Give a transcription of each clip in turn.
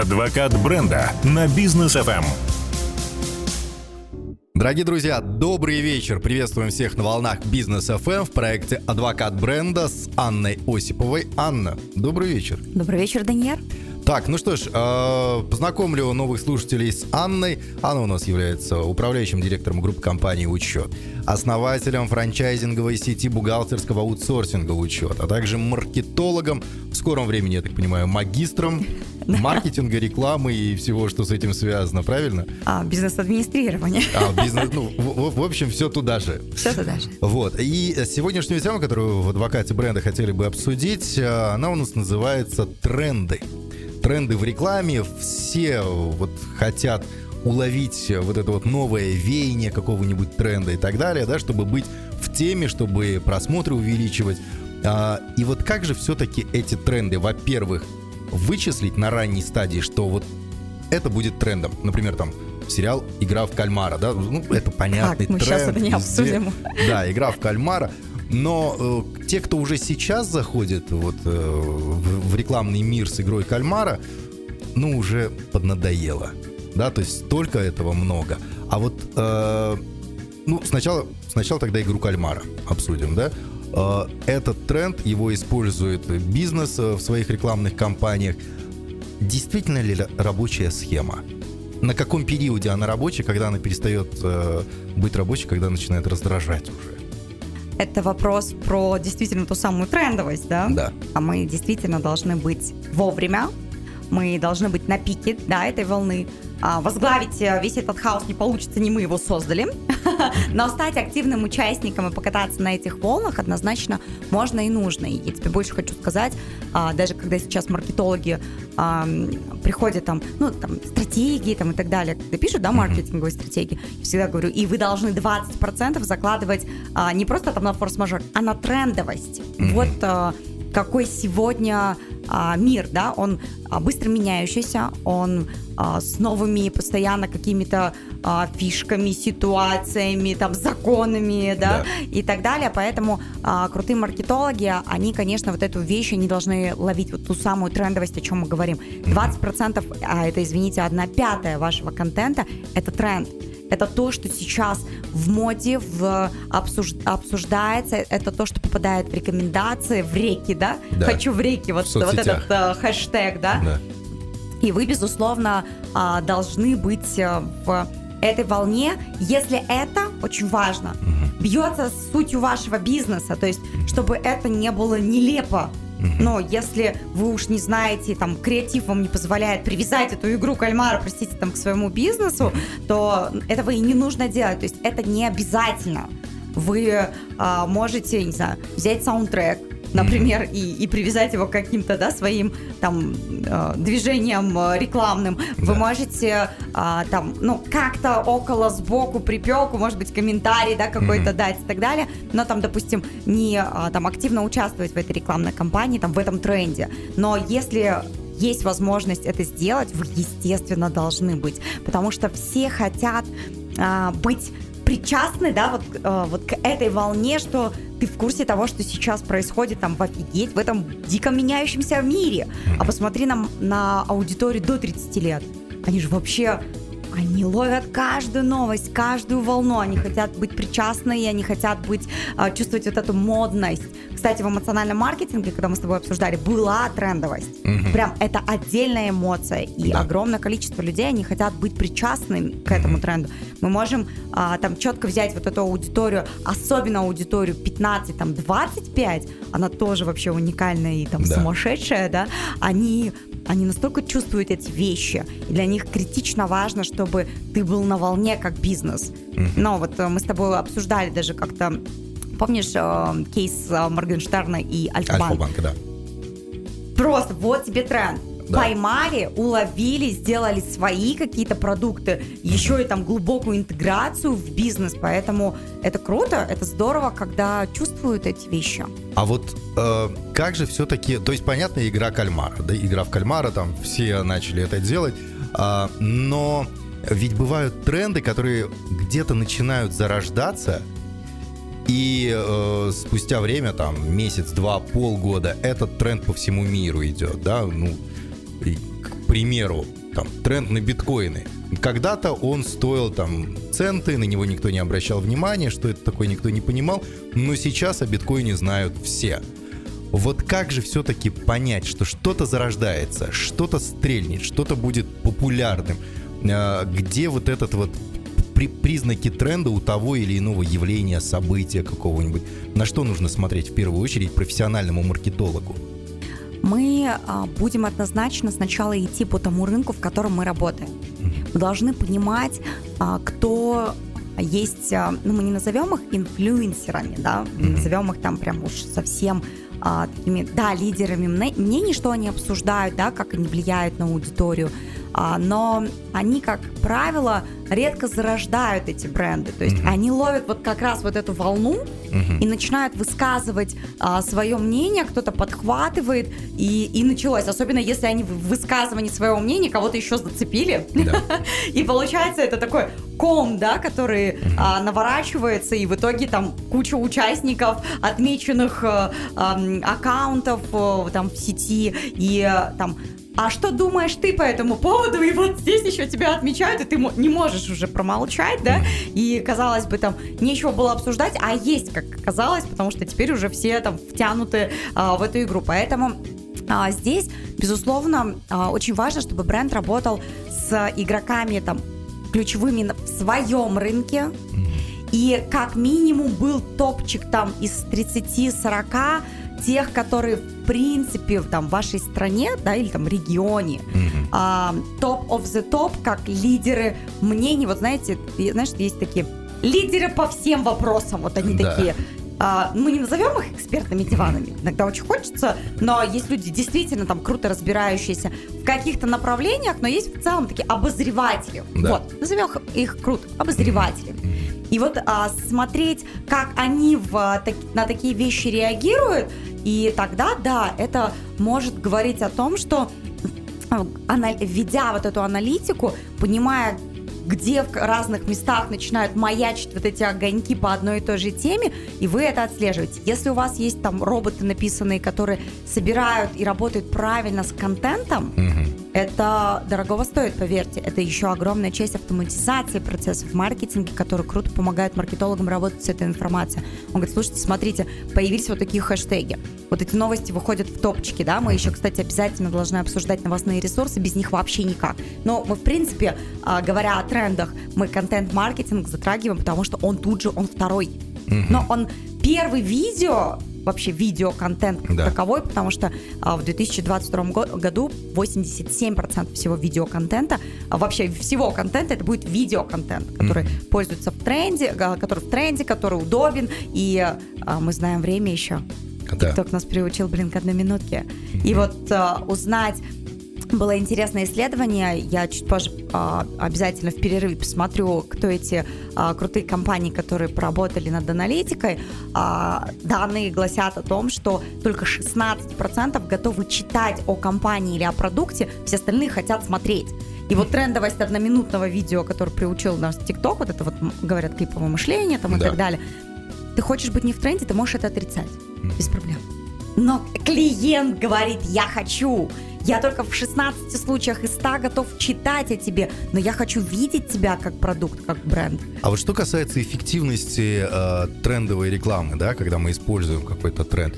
Адвокат бренда на Business FM. Дорогие друзья, добрый вечер. Приветствуем всех на волнах Business FM в проекте «Адвокат бренда» с Анной Осиповой. Анна, добрый вечер. Добрый вечер, Даниэль. Так, ну что ж, познакомлю новых слушателей с Анной. Она у нас является управляющим директором группы компании «Учет», основателем франчайзинговой сети бухгалтерского аутсорсинга «Учет», а также маркетологом, в скором времени, я так понимаю, магистром маркетинга, рекламы и всего, что с этим связано, правильно? Бизнес-администрирование. В общем, все туда же. Все туда же. Вот. И сегодняшнюю тему, которую в «Адвокате бренда» хотели бы обсудить, она у нас называется «Тренды». Тренды в рекламе, все вот хотят уловить вот это вот новое веяние какого-нибудь тренда и так далее, да, чтобы быть в теме, чтобы просмотры увеличивать. И вот как же все-таки эти тренды, во-первых, вычислить на ранней стадии, что вот это будет трендом, например, там, сериал «Игра в кальмара», да, ну, это понятный тренд. Так, мы сейчас это не обсудим. Да, «Игра в кальмара». Но те, кто уже сейчас заходит вот, в рекламный мир с игрой кальмара, ну, уже поднадоело, да, то есть столько этого много. А вот, сначала тогда игру кальмара обсудим, да. Этот тренд, его использует бизнес в своих рекламных кампаниях. Действительно ли рабочая схема? На каком периоде она рабочая, когда она перестает быть рабочей, когда начинает раздражать уже? Это вопрос про действительно ту самую трендовость, да? Да. А мы действительно должны быть вовремя, мы должны быть на пике, да, этой волны. Возглавить весь этот хаос не получится, не мы его создали. Но стать активным участником и покататься на этих волнах однозначно можно и нужно. И я тебе больше хочу сказать, даже когда сейчас маркетологи приходят там, ну, там, стратегии там и так далее, когда пишут, да, маркетинговые стратегии, я всегда говорю, и вы должны 20% закладывать не просто там на форс-мажор, а на трендовость. Вот какой сегодня мир, да, он быстро меняющийся, он с новыми постоянно какими-то фишками, ситуациями, там, законами, да, и так далее, поэтому крутые маркетологи, они, конечно, вот эту вещь, они должны ловить вот ту самую трендовость, о чем мы говорим. 20%, это, извините, 1/5 вашего контента, это тренд. Это то, что сейчас в моде, обсуждается, это то, что попадает в рекомендации, в реки, да? Да. «Хочу в реки», вот этот хэштег, да? Да. И вы, безусловно, должны быть в этой волне, если это очень важно, бьется с сутью вашего бизнеса, то есть, чтобы это не было нелепо. Но если вы уж не знаете, там, креатив вам не позволяет привязать эту игру кальмара, простите, там, к своему бизнесу, то этого и не нужно делать, то есть это не обязательно. Вы можете, не знаю, взять саундтрек, например, и привязать его к каким-то, да, своим там движениям рекламным. Да. Вы можете там, ну, как-то около, сбоку, припеку, может быть, комментарий, да, какой-то дать и так далее, но там, допустим, не там активно участвовать в этой рекламной кампании, там, в этом тренде. Но если есть возможность это сделать, вы, естественно, должны быть, потому что все хотят быть причастны, да, вот к этой волне, что ты в курсе того, что сейчас происходит, там, в офигеть, в этом дико меняющемся мире. А посмотри на аудиторию до 30 лет. Они же вообще, они ловят каждую новость, каждую волну, они хотят быть причастны, и они хотят быть, чувствовать вот эту модность. Кстати, в эмоциональном маркетинге, когда мы с тобой обсуждали, была трендовость. Прям это отдельная эмоция. И огромное количество людей, они хотят быть причастными к этому тренду. Мы можем там четко взять вот эту аудиторию, особенно аудиторию 15, там, 25, она тоже вообще уникальная и там сумасшедшая, да. Они настолько чувствуют эти вещи. И для них критично важно, чтобы ты был на волне как бизнес. Но вот мы с тобой обсуждали даже как-то, помнишь кейс Моргенштерна и Альфа-Банка? Альфа-Банка, да. Просто вот тебе тренд. Да. Поймали, уловили, сделали свои какие-то продукты, еще и там глубокую интеграцию в бизнес. Поэтому это круто, это здорово, когда чувствуют эти вещи. А вот как же все-таки... То есть, понятно, игра кальмара. Да, игра в кальмара, там все начали это делать. Но ведь бывают тренды, которые где-то начинают зарождаться, и спустя время, там, месяц, два, полгода, этот тренд по всему миру идет, да, ну, к примеру, там, тренд на биткоины. Когда-то он стоил там центы, на него никто не обращал внимания, что это такое, никто не понимал, но сейчас о биткоине знают все. Вот как же все-таки понять, что что-то зарождается, что-то стрельнет, что-то будет популярным? Где вот этот вот признаки тренда у того или иного явления, события какого-нибудь? На что нужно смотреть в первую очередь профессиональному маркетологу? Мы будем однозначно сначала идти по тому рынку, в котором мы работаем. Мы должны понимать, кто есть, ну, мы не назовем их инфлюенсерами, да, мы назовем их там прям уж совсем такими, да, лидерами мнений, что они обсуждают, да, как они влияют на аудиторию. Но они, как правило, редко зарождают эти бренды. То есть они ловят вот как раз вот эту волну и начинают высказывать свое мнение, кто-то подхватывает, и началось. Особенно если они в высказывании своего мнения кого-то еще зацепили. Да. И получается это такой ком, да, который наворачивается, и в итоге там куча участников, отмеченных аккаунтов там в сети, и там... А что думаешь ты по этому поводу? И вот здесь еще тебя отмечают, и ты не можешь уже промолчать, да? И, казалось бы, там нечего было обсуждать, а есть, как казалось, потому что теперь уже все там втянуты в эту игру. Поэтому здесь, безусловно, очень важно, чтобы бренд работал с игроками там ключевыми в своем рынке. И как минимум был топчик там из 30-40 тех, которые, в принципе, там, в вашей стране, да, или там регионе, топ of the top, как лидеры мнений, вот знаете, есть такие лидеры по всем вопросам, вот они такие, мы не назовем их экспертными диванами, иногда очень хочется, но есть люди, действительно, там, круто разбирающиеся в каких-то направлениях, но есть в целом такие обозреватели, вот, назовем их круто, обозреватели. И вот смотреть, как они на такие вещи реагируют, и тогда, да, это может говорить о том, что, ведя вот эту аналитику, понимая, где в разных местах начинают маячить вот эти огоньки по одной и той же теме, и вы это отслеживаете. Если у вас есть там роботы написанные, которые собирают и работают правильно с контентом, это дорогого стоит, поверьте. Это еще огромная часть автоматизации процессов в маркетинге, которые круто помогают маркетологам работать с этой информацией. Он говорит, слушайте, смотрите, появились вот такие хэштеги. Вот эти новости выходят в топчики, да? Мы еще, кстати, обязательно должны обсуждать новостные ресурсы, без них вообще никак. Но мы, в принципе, говоря о трендах, мы контент-маркетинг затрагиваем, потому что он тут же, он второй. Но он первый видео... вообще видеоконтент как таковой, потому что в 2022 году 87% всего видеоконтента, вообще всего контента, это будет видеоконтент, который пользуется в тренде, который удобен, и мы знаем время еще. TikTok нас приучил, к одной минутке. И вот узнать... Было интересное исследование, я чуть позже обязательно в перерыве посмотрю, кто эти крутые компании, которые поработали над аналитикой. Данные гласят о том, что только 16% готовы читать о компании или о продукте, все остальные хотят смотреть. И вот трендовость одноминутного видео, которое приучил нас TikTok, вот это вот, говорят, клиповое мышление там, и так далее. Ты хочешь быть не в тренде, ты можешь это отрицать, без проблем. Но клиент говорит «я хочу». Я только в 16 случаях из 100 готов читать о тебе, но я хочу видеть тебя как продукт, как бренд. А вот что касается эффективности трендовой рекламы, да, когда мы используем какой-то тренд,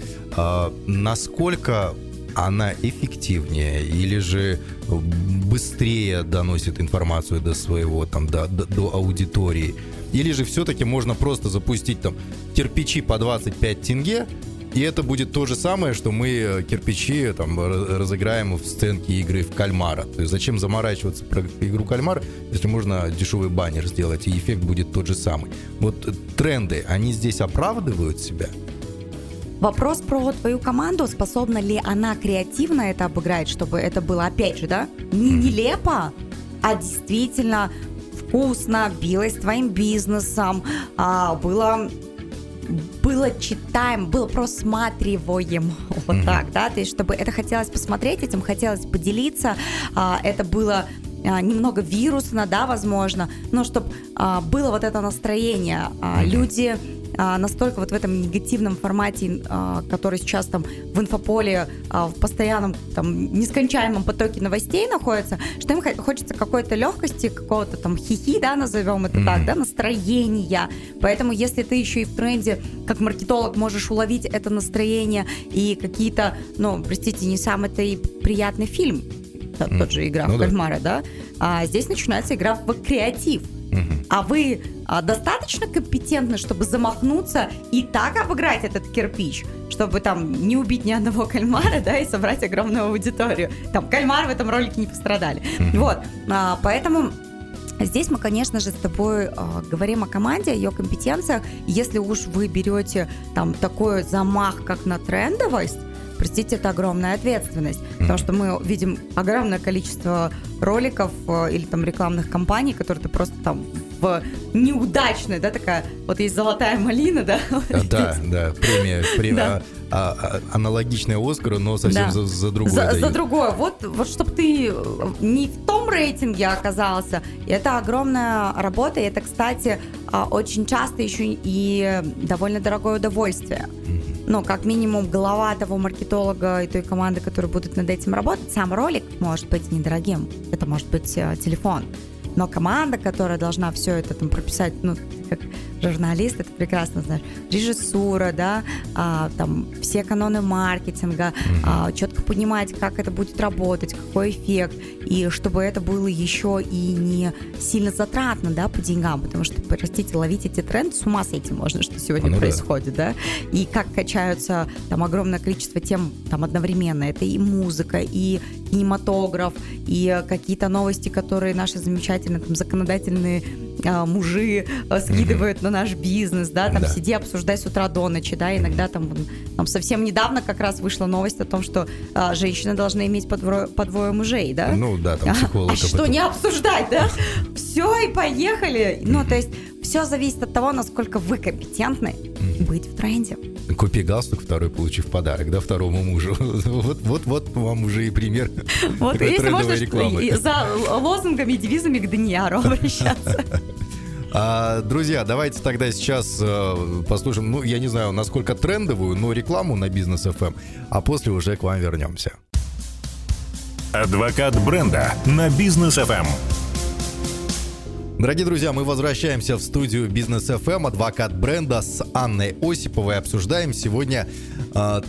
насколько она эффективнее или же быстрее доносит информацию до своего, там, до аудитории? Или же все-таки можно просто запустить там кирпичи по 25 тенге, и это будет то же самое, что мы кирпичи там разыграем в сценке игры в кальмара. То есть зачем заморачиваться про игру кальмара, если можно дешевый баннер сделать, и эффект будет тот же самый. Вот тренды, они здесь оправдывают себя? Вопрос про твою команду, способна ли она креативно это обыграть, чтобы это было, опять же, да, не нелепо, а действительно вкусно, билось твоим бизнесом, было читаем, было просматриваем, вот так, да, то есть чтобы это хотелось посмотреть, этим хотелось поделиться, это было немного вирусно, да, возможно, но чтобы было вот это настроение, люди настолько вот в этом негативном формате, который сейчас там в инфополе, в постоянном там нескончаемом потоке новостей находится, что им хочется какой-то легкости, какого-то там хихи, да, назовем это так, да, настроения. Поэтому если ты еще и в тренде, как маркетолог, можешь уловить это настроение и какие-то, ну, простите, не сам это и приятный фильм, тот же «Игра в кальмара», да, а здесь начинается игра в креатив. А вы достаточно компетентны, чтобы замахнуться и так обыграть этот кирпич, чтобы там не убить ни одного кальмара, да, и собрать огромную аудиторию. Там кальмары в этом ролике не пострадали. Вот, поэтому здесь мы, конечно же, с тобой говорим о команде, о ее компетенциях. Если уж вы берете там такой замах, как на трендовость, простите, это огромная ответственность, потому что мы видим огромное количество роликов или там рекламных кампаний, которые ты просто там в неудачной, да, такая, вот есть «Золотая малина», да? Да, да, премия. Аналогичная Оскару, но совсем за другое. За другое. Вот чтобы ты не в том рейтинге оказался, это огромная работа, и это, кстати, очень часто еще и довольно дорогое удовольствие. Ну, как минимум, голова того маркетолога и той команды, которые будут над этим работать, сам ролик может быть недорогим, это может быть телефон. Но команда, которая должна все это там прописать, ну, как журналист, это прекрасно знаешь, режиссура, да, там все каноны маркетинга, четко понимать, как это будет работать, какой эффект, и чтобы это было еще и не сильно затратно, да, по деньгам, потому что, простите, ловить эти тренды, с ума сойти можно, что сегодня происходит, да, и как качаются там огромное количество тем там одновременно, это и музыка, и кинематограф, и какие-то новости, которые наши замечательные там законодательные мужи скидывают на наш бизнес, да, там сиди, обсуждай с утра до ночи, да, иногда там совсем недавно как раз вышла новость о том, что женщины должны иметь по двое мужей, да? Ну да, там психолог. А что не обсуждать, да? Все, и поехали. Ну, то есть все зависит от того, насколько вы компетентны быть в тренде. Купи галстук, второй получи в подарок, да, второму мужу. Вот вам уже и пример трендовой рекламы. Если можно, за лозунгами и девизами к Даниэлю обращаться. Друзья, давайте тогда сейчас послушаем, ну, я не знаю, насколько трендовую, но рекламу на Business FM, а после уже к вам вернемся. Адвокат бренда на Business FM. Дорогие друзья, мы возвращаемся в студию Business FM, адвокат бренда с Анной Осиповой. Обсуждаем сегодня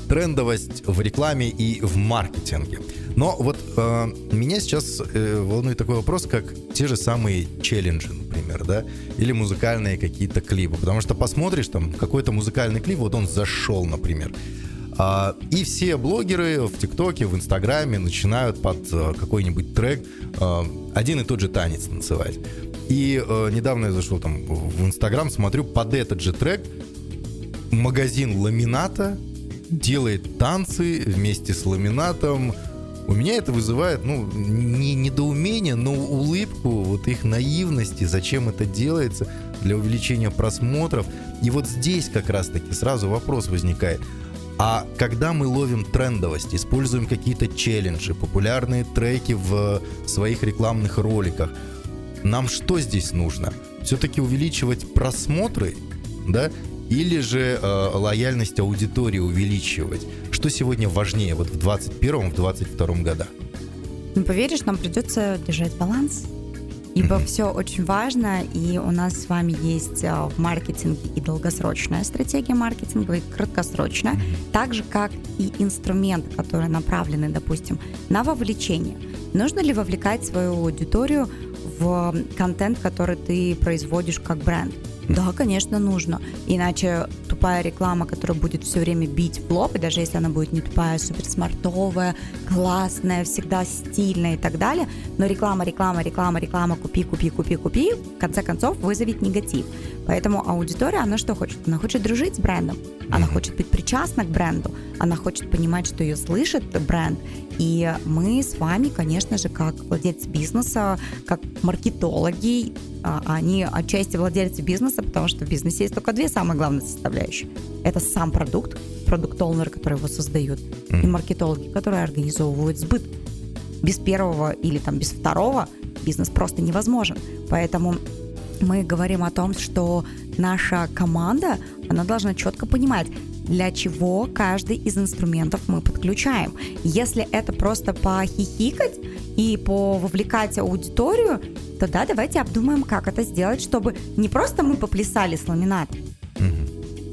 трендовость в рекламе и в маркетинге. Но вот меня сейчас волнует такой вопрос, как те же самые челленджи, например, да, или музыкальные какие-то клипы. Потому что посмотришь, там какой-то музыкальный клип, вот он зашел, например. И все блогеры в ТикТоке, в Инстаграме начинают под какой-нибудь трек один и тот же танец танцевать. И недавно я зашел там в Инстаграм, смотрю, под этот же трек магазин ламината делает танцы вместе с ламинатом. У меня это вызывает, ну, не недоумение, но улыбку, вот их наивности, зачем это делается, для увеличения просмотров. И вот здесь как раз-таки сразу вопрос возникает. А когда мы ловим трендовость, используем какие-то челленджи, популярные треки в своих рекламных роликах, нам что здесь нужно? Все-таки увеличивать просмотры, да? Или же лояльность аудитории увеличивать? Что сегодня важнее вот в 21-м, в 22-м годах? Не поверишь, нам придется держать баланс. Ибо все очень важно, и у нас с вами есть в маркетинге и долгосрочная стратегия маркетинга, и краткосрочная, так же, как и инструменты, которые направлены, допустим, на вовлечение. Нужно ли вовлекать свою аудиторию в контент, который ты производишь как бренд? Да, конечно, нужно. Иначе тупая реклама, которая будет все время бить в лоб, и даже если она будет не тупая, а суперсмартовая, классная, всегда стильная и так далее, но реклама, купи, в конце концов вызовет негатив. Поэтому аудитория, она что хочет? Она хочет дружить с брендом, она хочет быть причастна к бренду, она хочет понимать, что ее слышит бренд. И мы с вами, конечно же, как владельцы бизнеса, как маркетологи, они отчасти владельцы бизнеса, потому что в бизнесе есть только две самые главные составляющие. Это сам продукт, продукт-оунеры, которые его создают, и маркетологи, которые организовывают сбыт. Без первого или там, без второго бизнес просто невозможен. Поэтому мы говорим о том, что наша команда, она должна четко понимать, для чего каждый из инструментов мы подключаем. Если это просто похихикать и пововлекать аудиторию, то да, давайте обдумаем, как это сделать, чтобы не просто мы поплясали с ламината,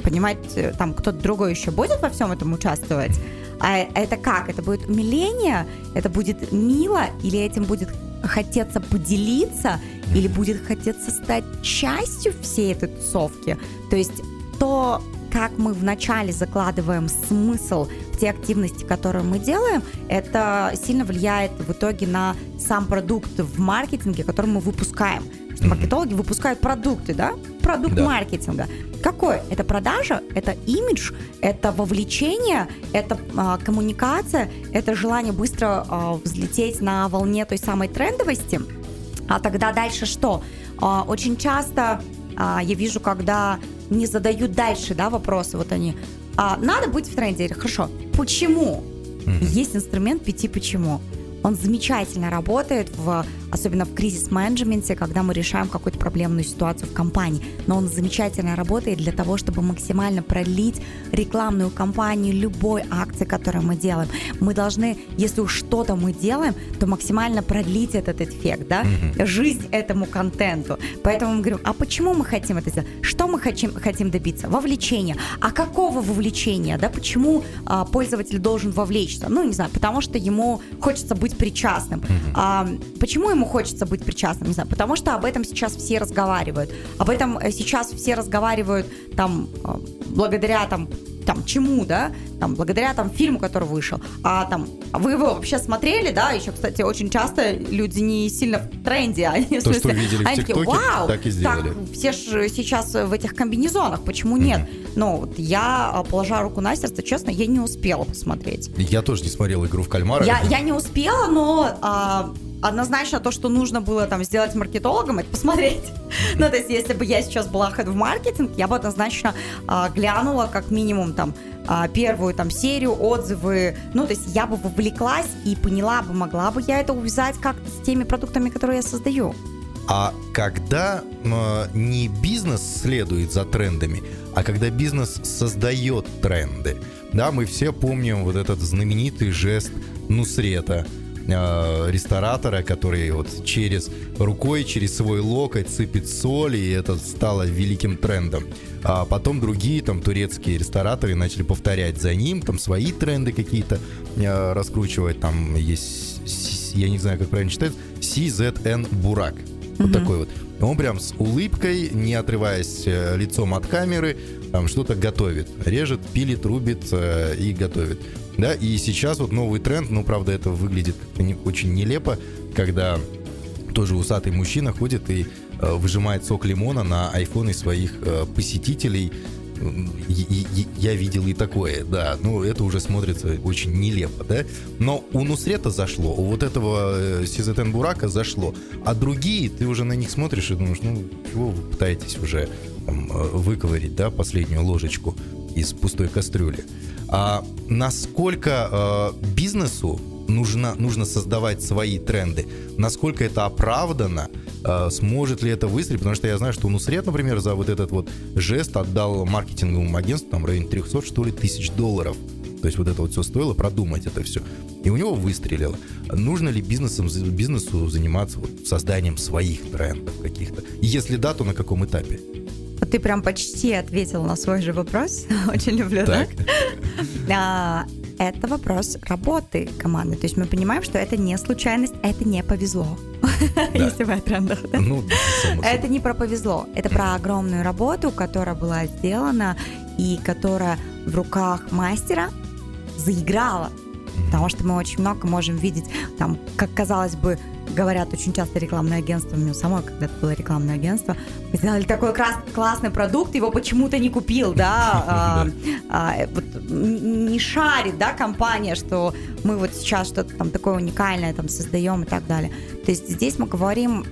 понимать, там кто-то другой еще будет во всем этом участвовать, а это как? Это будет умиление, это будет мило, или этим будет хотеться поделиться, или будет хотеться стать частью всей этой тусовки? То есть то, как мы вначале закладываем смысл в те активности, которые мы делаем, это сильно влияет в итоге на сам продукт в маркетинге, который мы выпускаем. Маркетологи выпускают продукты, да? Продукт маркетинга. Какой? Это продажа, это имидж, это вовлечение, это коммуникация, это желание быстро взлететь на волне той самой трендовости. А тогда дальше что? Очень часто я вижу, когда не задают дальше, да, вопросы, вот они. Надо быть в тренде, хорошо. Почему? Есть инструмент 5 «Почему». Он замечательно работает, особенно в кризис-менеджменте, когда мы решаем какую-то проблемную ситуацию в компании. Но он замечательно работает для того, чтобы максимально продлить рекламную кампанию любой акции, которую мы делаем. Мы должны, если уж что-то мы делаем, то максимально продлить этот эффект, да? Жизнь этому контенту. Поэтому мы говорим, а почему мы хотим это сделать? Что мы хотим добиться? Вовлечения. А какого вовлечения? Да? Почему пользователь должен вовлечься? Ну, не знаю, потому что ему хочется быть причастным. Почему ему хочется быть причастным? Не знаю, потому что об этом сейчас все разговаривают. Об этом сейчас все разговаривают там, благодаря там чему, да? Там, благодаря фильму, который вышел. А там вы его вообще смотрели, да? Еще, кстати, очень часто люди не сильно в тренде. Они, то, в смысле, что увидели в ТикТоке, вау, так и сделали. Так, все же сейчас в этих комбинезонах, почему нет? Ну, вот я, положа руку на сердце, честно, я не успела посмотреть. Я тоже не смотрела «Игру в кальмара». Я не успела, но... однозначно то, что нужно было там сделать маркетологом, это посмотреть. Ну, то есть, если бы я сейчас была head в маркетинг, я бы однозначно глянула как минимум там первую там серию, отзывы. Ну, то есть, я бы вовлеклась и поняла бы, могла бы я это увязать как-то с теми продуктами, которые я создаю. А когда не бизнес следует за трендами, а когда бизнес создает тренды, да, мы все помним вот этот знаменитый жест Нусрета, ресторатора, который вот через рукой, через свой локоть сыпет соль, и это стало великим трендом. А потом другие там турецкие рестораторы начали повторять за ним, там свои тренды какие-то раскручивать. Там есть, я не знаю, как правильно читается, CZN Бурак. Вот такой вот. Он прям с улыбкой, не отрываясь лицом от камеры, там что-то готовит. Режет, пилит, рубит и готовит. Да, и сейчас вот новый тренд, ну, правда, это выглядит очень нелепо, когда тоже усатый мужчина ходит и выжимает сок лимона на айфоны своих посетителей. Я видел и такое, да, ну, это уже смотрится очень нелепо, да. Но у Нусрета зашло, у вот этого CZN Бурака зашло, а другие, ты уже на них смотришь и думаешь, ну, чего вы пытаетесь уже там выковырять, да, последнюю ложечку из пустой кастрюли. А насколько бизнесу нужно создавать свои тренды? Насколько это оправдано? Сможет ли это выстрелить? Потому что я знаю, что Нусрет, например, за вот этот вот жест отдал маркетинговому агентству там в районе 300, что ли, тысяч $300,000. То есть вот это вот все стоило продумать это все. И у него выстрелило. Нужно ли бизнесу заниматься вот созданием своих трендов каких-то? Если да, то на каком этапе? Ты прям почти ответил на свой же вопрос. Очень люблю, так? Это вопрос работы команды. То есть мы понимаем, что это не случайность, это не повезло. Если вы о трендах. Это не про повезло, это про огромную работу, которая была сделана и которая в руках мастера заиграла. Потому что мы очень много можем видеть, там, как казалось бы, говорят очень часто рекламные агентства, у меня самой когда-то было рекламное агентство, мы сделали такой классный продукт, его почему-то не купил, да, вот не шарит, да, компания, что мы вот сейчас что-то там такое уникальное там создаем и так далее. То есть здесь мы говорим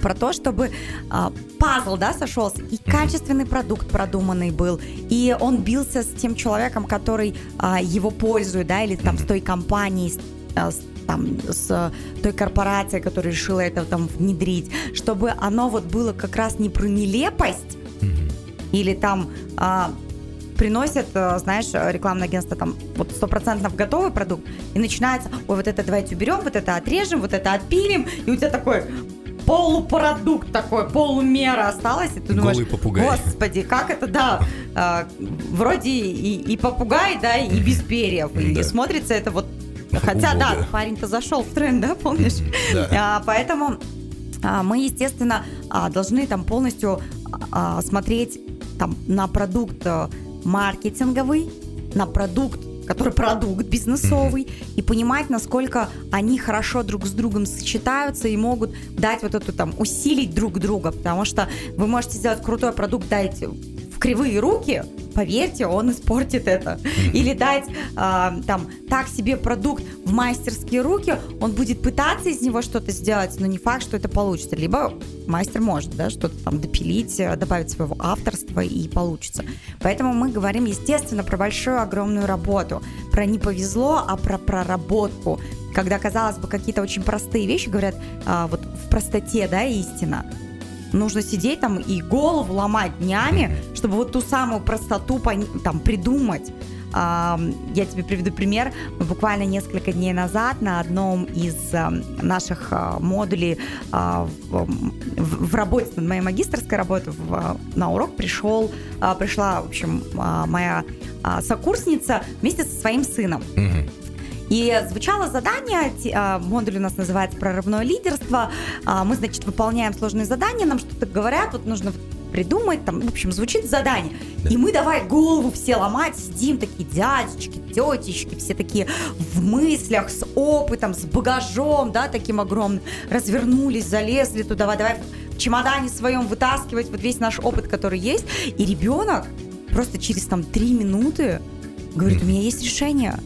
про то, чтобы пазл, да, сошелся, и качественный продукт продуманный был, и он бился с тем человеком, который его пользует, да, или там с той компанией, с той корпорацией, которая решила это там внедрить, чтобы оно вот было как раз не про нелепость, или там приносят, знаешь, рекламное агентство там вот 100% готовый продукт, и начинается, ой, вот это давайте уберем, вот это отрежем, вот это отпилим, и у тебя такой полупродукт такой, полумера осталась, и ты думаешь, господи, как это, да, вроде и попугай, да, и без перьев, и смотрится это вот, хотя, да, парень-то зашел в тренд, да, помнишь? Поэтому мы, естественно, должны там полностью смотреть там на продукт маркетинговый, на продукт, который продукт бизнесовый, и понимать, насколько они хорошо друг с другом сочетаются и могут дать вот эту там, усилить друг друга, потому что вы можете сделать крутой продукт, дать в кривые руки, поверьте, он испортит это. Или дать там так себе продукт в мастерские руки, он будет пытаться из него что-то сделать, но не факт, что это получится. Либо мастер может, да, что-то там допилить, добавить своего авторства и получится. Поэтому мы говорим, естественно, про большую, огромную работу, про не повезло, а про проработку. Когда, казалось бы, какие-то очень простые вещи, говорят, вот в простоте, да, истина. Нужно сидеть там и голову ломать днями, чтобы вот ту самую простоту там придумать. Я тебе приведу пример. Буквально несколько дней назад на одном из наших модулей в работе, над моей магистерской работой, на урок пришла, в общем, моя сокурсница вместе со своим сыном. И звучало задание, модуль у нас называется «Прорывное лидерство». Мы, значит, выполняем сложные задания, нам что-то говорят, вот нужно придумать, там, в общем, звучит задание. Да. И мы давай голову все ломать, сидим такие дядечки, тетечки, все такие в мыслях, с опытом, с багажом, да, таким огромным. Развернулись, залезли туда, давай в чемодане своем вытаскивать вот весь наш опыт, который есть. И ребенок просто через там 3 минуты говорит, у меня есть решение.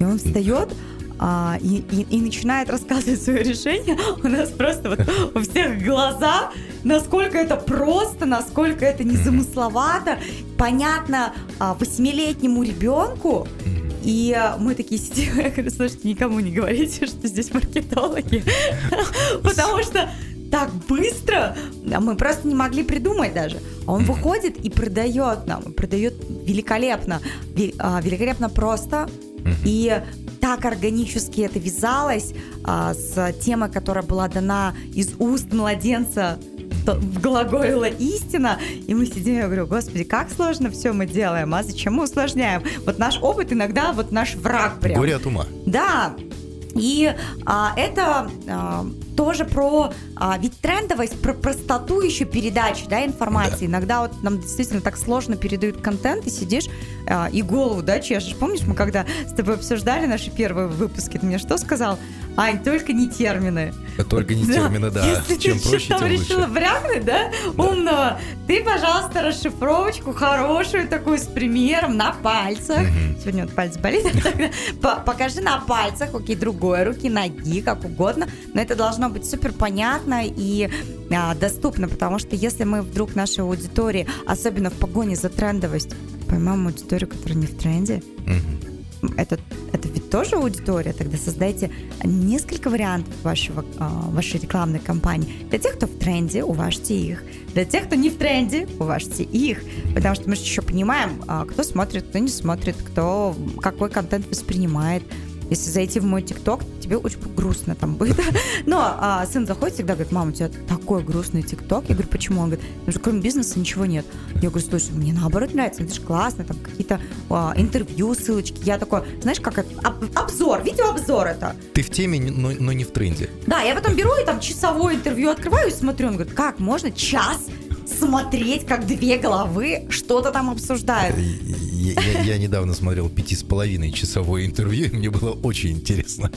И он встает и начинает рассказывать свое решение. У нас просто вот у всех глаза, насколько это просто, насколько это незамысловато, понятно 8-летнему ребенку. И мы такие сидим, я говорю, слушайте, никому не говорите, что здесь маркетологи, потому что так быстро мы просто не могли придумать даже. А он выходит и продает нам, продает великолепно, великолепно просто. И так органически это вязалось с темой, которая была дана из уст младенца, глаголила истина. И мы сидим, я говорю, господи, как сложно все мы делаем, а зачем мы усложняем? Вот наш опыт иногда вот наш враг прям. Горе от ума. Да. И это тоже про, ведь трендовость, про простоту еще передачи, да, информации. Да. Иногда вот нам действительно так сложно передают контент, и сидишь и голову, да, чешешь. Помнишь, мы когда с тобой обсуждали наши первые выпуски, ты мне что сказал? Ань, только не термины. Только не термины, да. Если чем ты проще, там решила брякнуть, да, умного, ты, пожалуйста, расшифровочку хорошую такую с примером на пальцах. Сегодня вот палец болит. Покажи на пальцах, окей, другой руки, ноги, как угодно. Но это должно быть супер понятно и доступно, потому что если мы вдруг нашей аудитории, особенно в погоне за трендовость, поймаем аудиторию, которая не в тренде, это ведь тоже аудитория, тогда создайте несколько вариантов вашей рекламной кампании. Для тех, кто в тренде, уважьте их. Для тех, кто не в тренде, уважьте их. Потому что мы же еще понимаем, кто смотрит, кто не смотрит, кто какой контент воспринимает. Если зайти в мой TikTok, тебе очень грустно там будет. Но сын заходит всегда, говорит, мама, у тебя такой грустный TikTok. Я говорю, почему? Он говорит, потому что кроме бизнеса ничего нет. Я говорю, слушай, мне наоборот нравится, это же классно, там какие-то интервью, ссылочки. Я такой, знаешь, как это, обзор, видеообзор это. Ты в теме, но не в тренде. Да, я потом беру и там часовое интервью открываю и смотрю. Он говорит, как можно час смотреть, как две головы что-то там обсуждают? Я недавно смотрел 5,5-часовое интервью, и мне было очень интересно.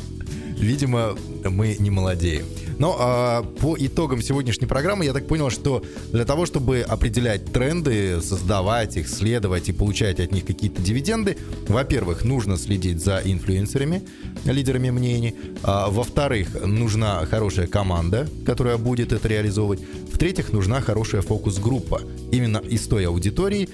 Видимо, мы не молодеем. Но по итогам сегодняшней программы я так понял, что для того, чтобы определять тренды, создавать их, следовать и получать от них какие-то дивиденды, во-первых, нужно следить за инфлюенсерами, лидерами мнений. Во-вторых, нужна хорошая команда, которая будет это реализовывать. В-третьих, нужна хорошая фокус-группа. Именно из той аудитории,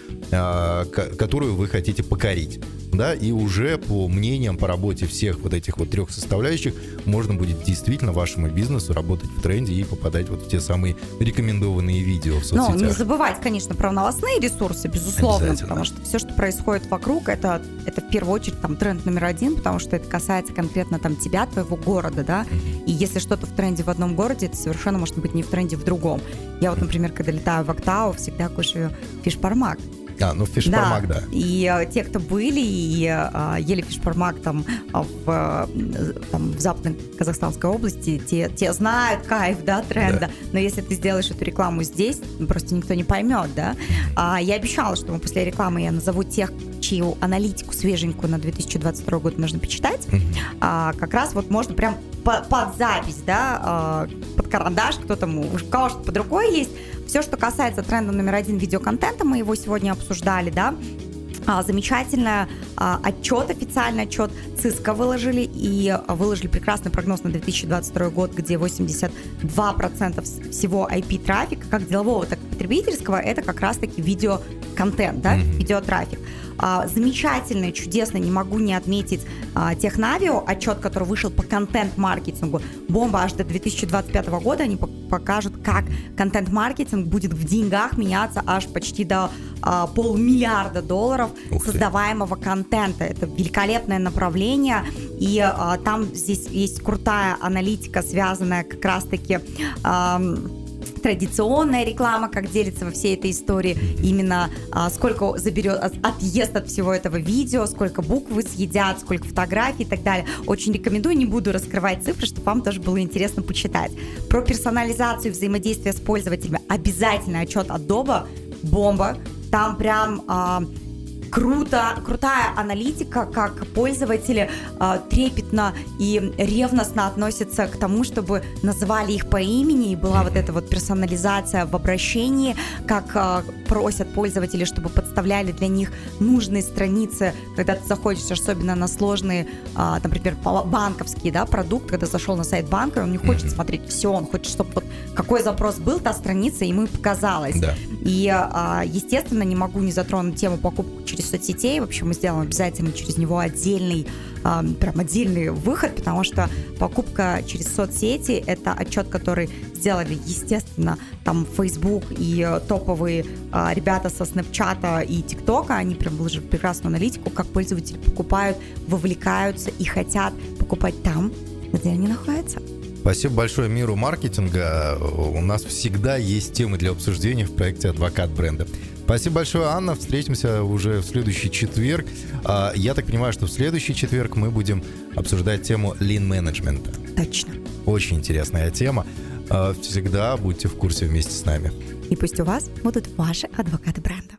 которую вы хотите покорить. Да, и уже по мнениям, по работе всех вот этих вот трех составляющих можно будет действительно вашему бизнесу работать в тренде и попадать вот в те самые рекомендованные видео в соцсетях. Ну, не забывать, конечно, про новостные ресурсы, безусловно, потому что все, что происходит вокруг, это в первую очередь там тренд номер один, потому что это касается конкретно там тебя, твоего города, да, и если что-то в тренде в одном городе, это совершенно может быть не в тренде в другом. Я вот, например, когда летаю в Актау, всегда кушаю фиш-пармак. Фиш-пармак, да. И те, кто были и ели фиш-пармак там, в западной казахстанской области, те знают кайф, да, тренда. Да. Но если ты сделаешь эту рекламу здесь, просто никто не поймет, да. Я обещала, что после рекламы я назову тех, чью аналитику свеженькую на 2022 год нужно почитать. Как раз вот можно прям под запись, да, под карандаш, кто там, у кого что под рукой есть. Все, что касается тренда номер один видеоконтента, мы его сегодня обсуждали, да. Замечательный официальный отчет Cisco выложили, и выложили прекрасный прогноз на 2022 год, где 82% всего IP-трафика, как делового, так и потребительского, это как раз-таки видеоконтент, да, видеотрафик. Замечательный, чудесный, не могу не отметить Технавио, отчет, который вышел по контент-маркетингу. Бомба, аж до 2025 года они покажут, как контент-маркетинг будет в деньгах меняться аж почти до $500 миллиарда создаваемого контента. Это великолепное направление, и там здесь есть крутая аналитика, связанная как раз-таки... Традиционная реклама, как делится во всей этой истории, именно сколько заберет отъезд от всего этого видео, сколько букв съедят, сколько фотографий и так далее. Очень рекомендую, не буду раскрывать цифры, чтобы вам тоже было интересно почитать. Про персонализацию взаимодействия с пользователями обязательно отчет от Adobe, бомба, там прям... Крутая аналитика, как пользователи трепетно и ревностно относятся к тому, чтобы называли их по имени, и была вот эта вот персонализация в обращении, как просят пользователи, чтобы подставляли для них нужные страницы, когда ты заходишь особенно на сложные, например, банковские, да, продукты, когда зашел на сайт банка, он не хочет смотреть все, он хочет, чтобы вот какой запрос был, та страница ему и показалась. Да. И, естественно, не могу не затронуть тему покупки через соцсетей. Вообще мы сделаем обязательно через него отдельный выход, потому что покупка через соцсети — это отчет, который сделали, естественно, там Facebook и топовые ребята со Snapchat и TikTok. Они прям выложили прекрасную аналитику, как пользователи покупают, вовлекаются и хотят покупать там, где они находятся. Спасибо большое миру маркетинга. У нас всегда есть темы для обсуждения в проекте «Адвокат бренда». Спасибо большое, Анна. Встретимся уже в следующий четверг. Я так понимаю, что в следующий четверг мы будем обсуждать тему лин-менеджмента. Точно. Очень интересная тема. Всегда будьте в курсе вместе с нами. И пусть у вас будут ваши адвокаты бренда.